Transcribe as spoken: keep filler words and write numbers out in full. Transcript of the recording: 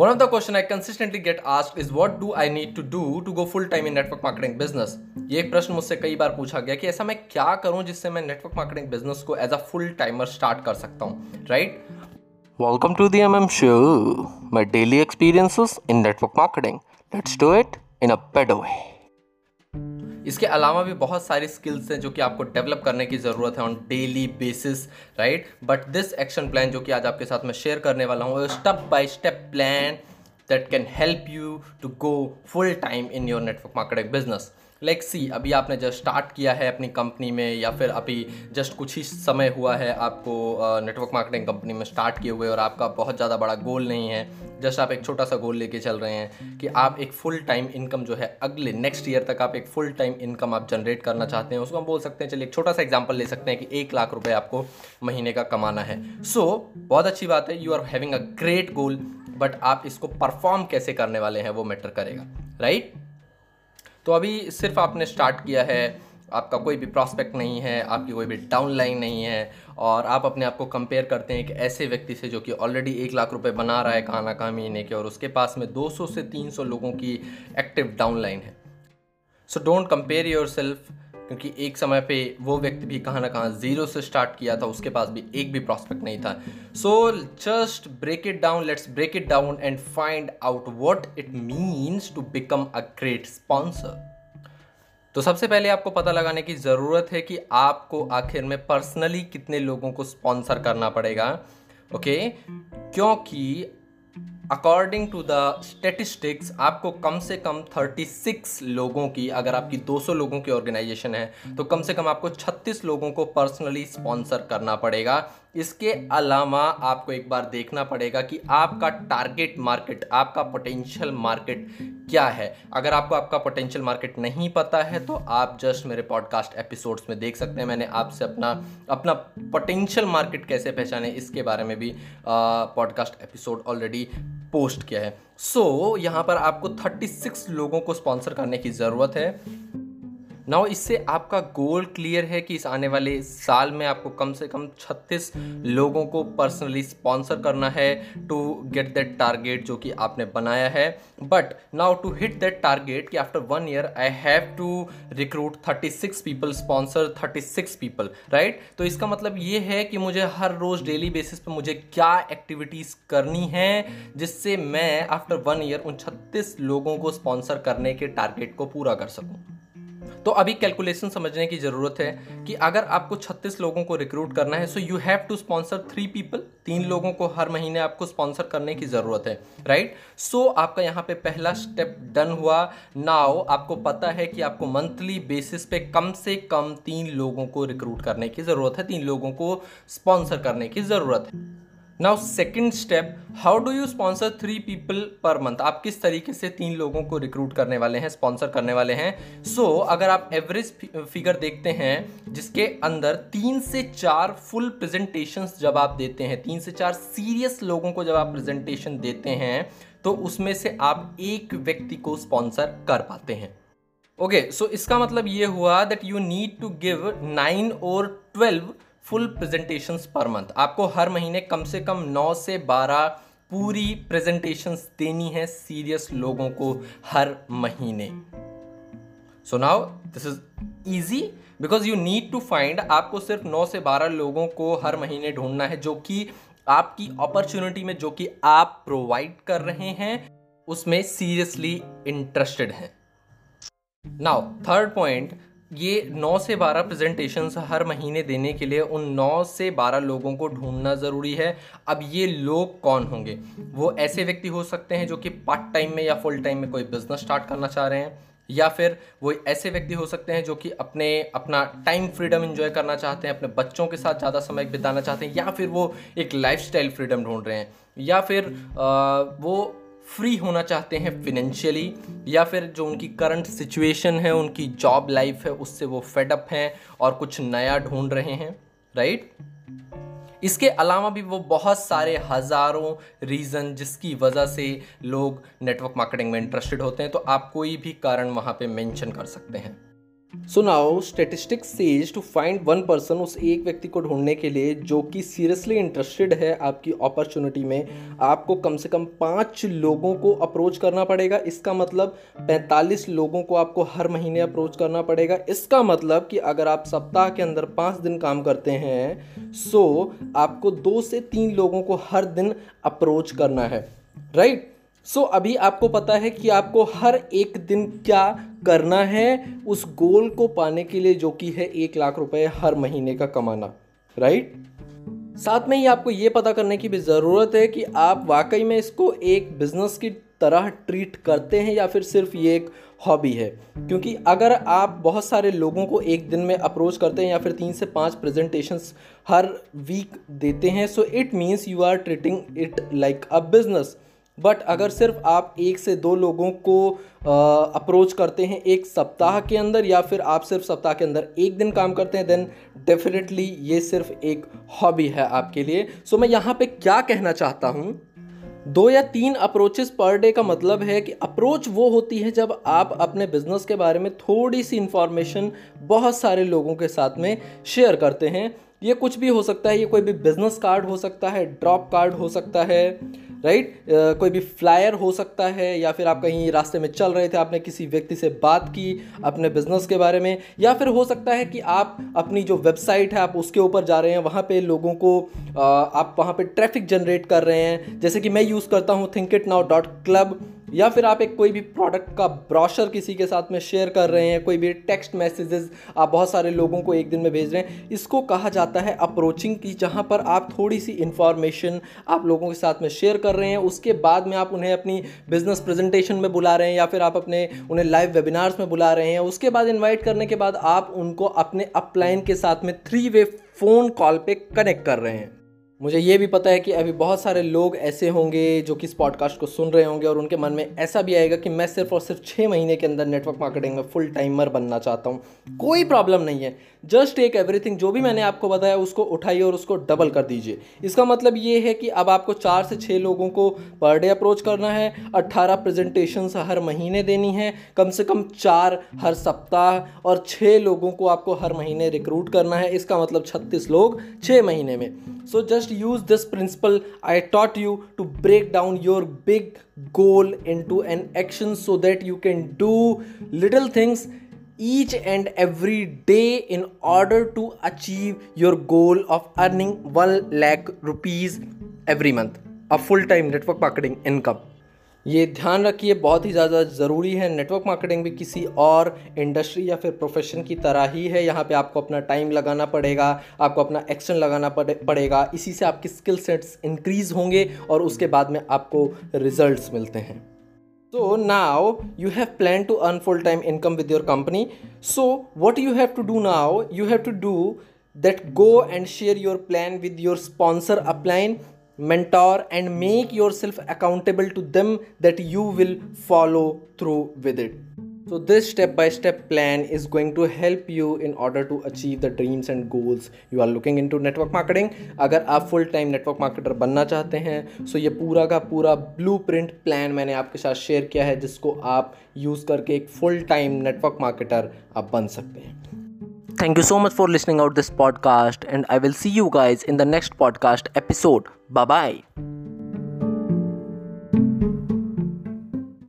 One of the question I consistently get asked is what do I need to do to go full time in network marketing business। ये एक प्रश्न मुझसे कई बार पूछा गया कि ऐसा मैं क्या करूं जिससे मैं नेटवर्क मार्केटिंग बिजनेस को as a full timer start कर सकता हूं, right. Welcome to the MM show, my daily experiences in network marketing, let's do it in a better way. इसके अलावा भी बहुत सारी स्किल्स हैं जो कि आपको डेवलप करने की ज़रूरत है on daily basis, right. But this action plan जो कि आज आपके साथ मैं शेयर करने वाला हूँ, step by step plan that can help you to go full time in your network marketing business. Like see, अभी आपने जस्ट स्टार्ट किया है अपनी कंपनी में, या फिर अभी जस्ट कुछ ही समय हुआ है आपको नेटवर्क मार्केटिंग कंपनी में स्टार्ट किए हुए, और आपका बहुत ज़्यादा बड़ा गोल नहीं है, जस्ट आप एक छोटा सा गोल लेके चल रहे हैं कि आप एक फुल टाइम इनकम जो है अगले नेक्स्ट ईयर तक आप एक फुल टाइम इनकम आप जनरेट करना चाहते हैं। उसको हम बोल सकते हैं, चलिए एक छोटा सा एग्जाम्पल ले सकते हैं कि एक लाख रुपये आपको महीने का कमाना है। सो so, बहुत अच्छी बात है, you are having a great goal, but आप इसको परफॉर्म कैसे करने वाले हैं वो मैटर करेगा, राइट। तो अभी सिर्फ आपने स्टार्ट किया है, आपका कोई भी प्रॉस्पेक्ट नहीं है, आपकी कोई भी डाउन लाइन नहीं है, और आप अपने आप को कंपेयर करते हैं एक ऐसे व्यक्ति से जो कि ऑलरेडी एक लाख रुपए बना रहा है कहाँ ना कहाँ महीने के, और उसके पास में दो सौ से तीन सौ लोगों की एक्टिव डाउन लाइन है। सो डोंट कंपेयर योरसेल्फ, क्योंकि एक समय पे वो व्यक्ति भी कहाँ ना कहाँ जीरो से स्टार्ट किया था, उसके पास भी एक भी प्रॉस्पेक्ट नहीं था। So just break it down, let's break it down and find out what it means to become a great sponsor. तो सबसे पहले आपको पता लगाने की ज़रूरत है कि आपको आखिर में पर्सनली कितने लोगों को स्पॉन्सर करना पड़ेगा, ओके okay? क्योंकि अकॉर्डिंग टू द स्टेटिस्टिक्स आपको कम से कम छत्तीस लोगों की, अगर आपकी दो सौ लोगों की ऑर्गेनाइजेशन है तो कम से कम आपको छत्तीस लोगों को पर्सनली स्पॉन्सर करना पड़ेगा। इसके अलावा आपको एक बार देखना पड़ेगा कि आपका टारगेट मार्केट, आपका पोटेंशियल मार्केट क्या है। अगर आपको आपका पोटेंशियल मार्केट नहीं पता है तो आप जस्ट मेरे पॉडकास्ट एपिसोड्स में देख सकते हैं, मैंने आपसे अपना अपना पोटेंशियल मार्केट कैसे पहचाने इसके बारे में भी पॉडकास्ट एपिसोड ऑलरेडी पोस्ट किया है। सो so, यहाँ पर आपको छत्तीस लोगों को स्पॉन्सर करने की ज़रूरत है। नाउ इससे आपका गोल क्लियर है कि इस आने वाले साल में आपको कम से कम छत्तीस लोगों को पर्सनली स्पॉन्सर करना है टू गेट दैट टारगेट जो कि आपने बनाया है। But now to hit that target कि after one year I have to recruit छत्तीस पीपल, स्पॉन्सर छत्तीस पीपल, राइट। तो इसका मतलब ये है कि मुझे हर रोज़ डेली बेसिस पे मुझे क्या एक्टिविटीज़ करनी है जिससे मैं आफ्टर वन ईयर उन छत्तीस लोगों को स्पॉन्सर करने के टारगेट को पूरा कर सकूँ। तो अभी कैलकुलेशन समझने की ज़रूरत है कि अगर आपको छत्तीस लोगों को रिक्रूट करना है, so you have to sponsor three people, तीन लोगों को हर महीने आपको स्पॉन्सर करने की ज़रूरत है, राइट। सो आपका यहाँ पे पहला स्टेप डन हुआ। नाउ आपको पता है कि आपको मंथली बेसिस पे कम से कम तीन लोगों को रिक्रूट करने की ज़रूरत है, तीन लोगों को स्पॉन्सर करने की ज़रूरत है। Now second step, how do you sponsor three people per month. आप किस तरीके से तीन लोगों को रिक्रूट करने वाले हैं, स्पॉन्सर करने वाले हैं। सो so, अगर आप एवरेज फिगर देखते हैं जिसके अंदर तीन से चार फुल प्रेजेंटेशंस जब आप देते हैं, तीन से चार सीरियस लोगों को जब आप प्रेजेंटेशन देते हैं, तो उसमें से आप एक व्यक्ति को स्पॉन्सर कर पाते हैं। ओके okay, सो so इसका मतलब ये हुआ that you need to give nine or twelve full presentations per month. आपको हर महीने कम से कम नौ से बारह पूरी प्रेजेंटेशंस देनी है सीरियस लोगों को हर महीने। So now this is easy because you need to find, आपको सिर्फ नौ से बारह लोगों को हर महीने ढूंढना है जो कि आपकी अपॉर्चुनिटी में, जो कि आप प्रोवाइड कर रहे हैं उसमें सीरियसली इंटरेस्टेड हैं। नाउ थर्ड पॉइंट, ये नौ से बारह प्रेजेंटेशंस हर महीने देने के लिए उन नौ से बारह लोगों को ढूंढना ज़रूरी है। अब ये लोग कौन होंगे? वो ऐसे व्यक्ति हो सकते हैं जो कि पार्ट टाइम में या फुल टाइम में कोई बिजनेस स्टार्ट करना चाह रहे हैं, या फिर वो ऐसे व्यक्ति हो सकते हैं जो कि अपने अपना टाइम फ्रीडम एंजॉय करना चाहते हैं, अपने बच्चों के साथ ज़्यादा समय बिताना चाहते हैं, या फिर वो एक लाइफस्टाइल फ्रीडम ढूंढ रहे हैं, या फिर आ, वो फ्री होना चाहते हैं फिनेंशियली, या फिर जो उनकी करंट सिचुएशन है, उनकी जॉब लाइफ है, उससे वो फेड अप हैं और कुछ नया ढूंढ रहे हैं, राइट। इसके अलावा भी वो बहुत सारे हज़ारों रीज़न जिसकी वजह से लोग नेटवर्क मार्केटिंग में इंटरेस्टेड होते हैं, तो आप कोई भी कारण वहाँ पे मेंशन कर सकते हैं। So now statistics says to find one person, उस एक व्यक्ति को ढूंढने के लिए जो कि सीरियसली इंटरेस्टेड है आपकी अपॉर्चुनिटी में, आपको कम से कम पाँच लोगों को अप्रोच करना पड़ेगा। इसका मतलब पैंतालीस लोगों को आपको हर महीने अप्रोच करना पड़ेगा। इसका मतलब कि अगर आप सप्ताह के अंदर पाँच दिन काम करते हैं, सो आपको दो से तीन लोगों को हर दिन अप्रोच करना है, राइट right? सो so, अभी आपको पता है कि आपको हर एक दिन क्या करना है उस गोल को पाने के लिए, जो कि है एक लाख रुपए हर महीने का कमाना, राइट right? साथ में ही आपको ये पता करने की भी ज़रूरत है कि आप वाकई में इसको एक बिजनेस की तरह ट्रीट करते हैं या फिर सिर्फ ये एक हॉबी है। क्योंकि अगर आप बहुत सारे लोगों को एक दिन में अप्रोच करते हैं या फिर तीन से पाँच प्रेजेंटेशंस हर वीक देते हैं, so it means you are treating it like a business. But अगर सिर्फ आप एक से दो लोगों को अप्रोच करते हैं एक सप्ताह के अंदर, या फिर आप सिर्फ सप्ताह के अंदर एक दिन काम करते हैं, देन डेफिनेटली ये सिर्फ एक हॉबी है आपके लिए। सो so, मैं यहाँ पे क्या कहना चाहता हूँ, दो या तीन अप्रोचेस पर डे का मतलब है कि अप्रोच वो होती है जब आप अपने बिजनेस के बारे में थोड़ी सी इन्फॉर्मेशन बहुत सारे लोगों के साथ में शेयर करते हैं। ये कुछ भी हो सकता है, ये कोई भी बिजनेस कार्ड हो सकता है, ड्रॉप कार्ड हो सकता है, राइट right? uh, कोई भी फ्लायर हो सकता है, या फिर आप कहीं रास्ते में चल रहे थे, आपने किसी व्यक्ति से बात की अपने बिजनेस के बारे में, या फिर हो सकता है कि आप अपनी जो वेबसाइट है आप उसके ऊपर जा रहे हैं, वहाँ पे लोगों को uh, आप वहाँ पे ट्रैफिक जनरेट कर रहे हैं, जैसे कि मैं यूज़ करता हूँ think it now dot club. या फिर आप एक कोई भी प्रोडक्ट का ब्रोशर किसी के साथ में शेयर कर रहे हैं, कोई भी टेक्स्ट मैसेजेस आप बहुत सारे लोगों को एक दिन में भेज रहे हैं, इसको कहा जाता है अप्रोचिंग, की जहाँ पर आप थोड़ी सी इन्फॉर्मेशन आप लोगों के साथ में शेयर कर रहे हैं। उसके बाद में आप उन्हें अपनी बिजनेस प्रेजेंटेशन में बुला रहे हैं, या फिर आप अपने उन्हें लाइव वेबिनार्स में बुला रहे हैं। उसके बाद इन्वाइट करने के बाद आप उनको अपने अपलाइन के साथ में थ्री वे फ़ोन कॉल पे कनेक्ट कर रहे हैं। मुझे ये भी पता है कि अभी बहुत सारे लोग ऐसे होंगे जो कि इस पॉडकास्ट को सुन रहे होंगे, और उनके मन में ऐसा भी आएगा कि मैं सिर्फ और सिर्फ छः महीने के अंदर नेटवर्क मार्केटिंग में फुल टाइमर बनना चाहता हूँ। कोई प्रॉब्लम नहीं है, जस्ट टेक एवरीथिंग, जो भी मैंने आपको बताया उसको उठाइए और उसको डबल कर दीजिए। इसका मतलब ये है कि अब आपको चार से छः लोगों को पर डे अप्रोच करना है, अट्ठारह प्रेजेंटेशंस हर महीने देनी है, कम से कम चार हर सप्ताह, और छः लोगों को आपको हर महीने रिक्रूट करना है। इसका मतलब छत्तीस लोग छः महीने में। So just use this principle I taught you to break down your big goal into an action so that you can do little things each and every day in order to achieve your goal of earning one lakh rupees every month, a full-time network marketing income. ये ध्यान रखिए, बहुत ही ज़्यादा ज़रूरी है। Network marketing भी किसी और इंडस्ट्री या फिर प्रोफेशन की तरह ही है, यहाँ पे आपको अपना टाइम लगाना पड़ेगा, आपको अपना एक्शन लगाना पड़ेगा, इसी से आपके स्किल सेट्स इंक्रीज़ होंगे और उसके बाद में आपको रिजल्ट्स मिलते हैं। So now you have plan to earn full time income with your company, so what you have to do now, you have to do that, go and share your plan with your sponsor, upline, mentor, and make yourself accountable to them that you will follow through with it. So this step by step plan is going to help you in order to achieve the dreams and goals you are looking into network marketing. अगर आप full time network marketer बनना चाहते हैं, सो ये पूरा का पूरा blueprint plan मैंने आपके साथ शेयर किया है, जिसको आप यूज़ करके एक फुल टाइम नेटवर्क मार्केटर आप बन सकते हैं। Thank you so much for listening out this podcast, and I will see you guys in the next podcast episode. Bye-bye.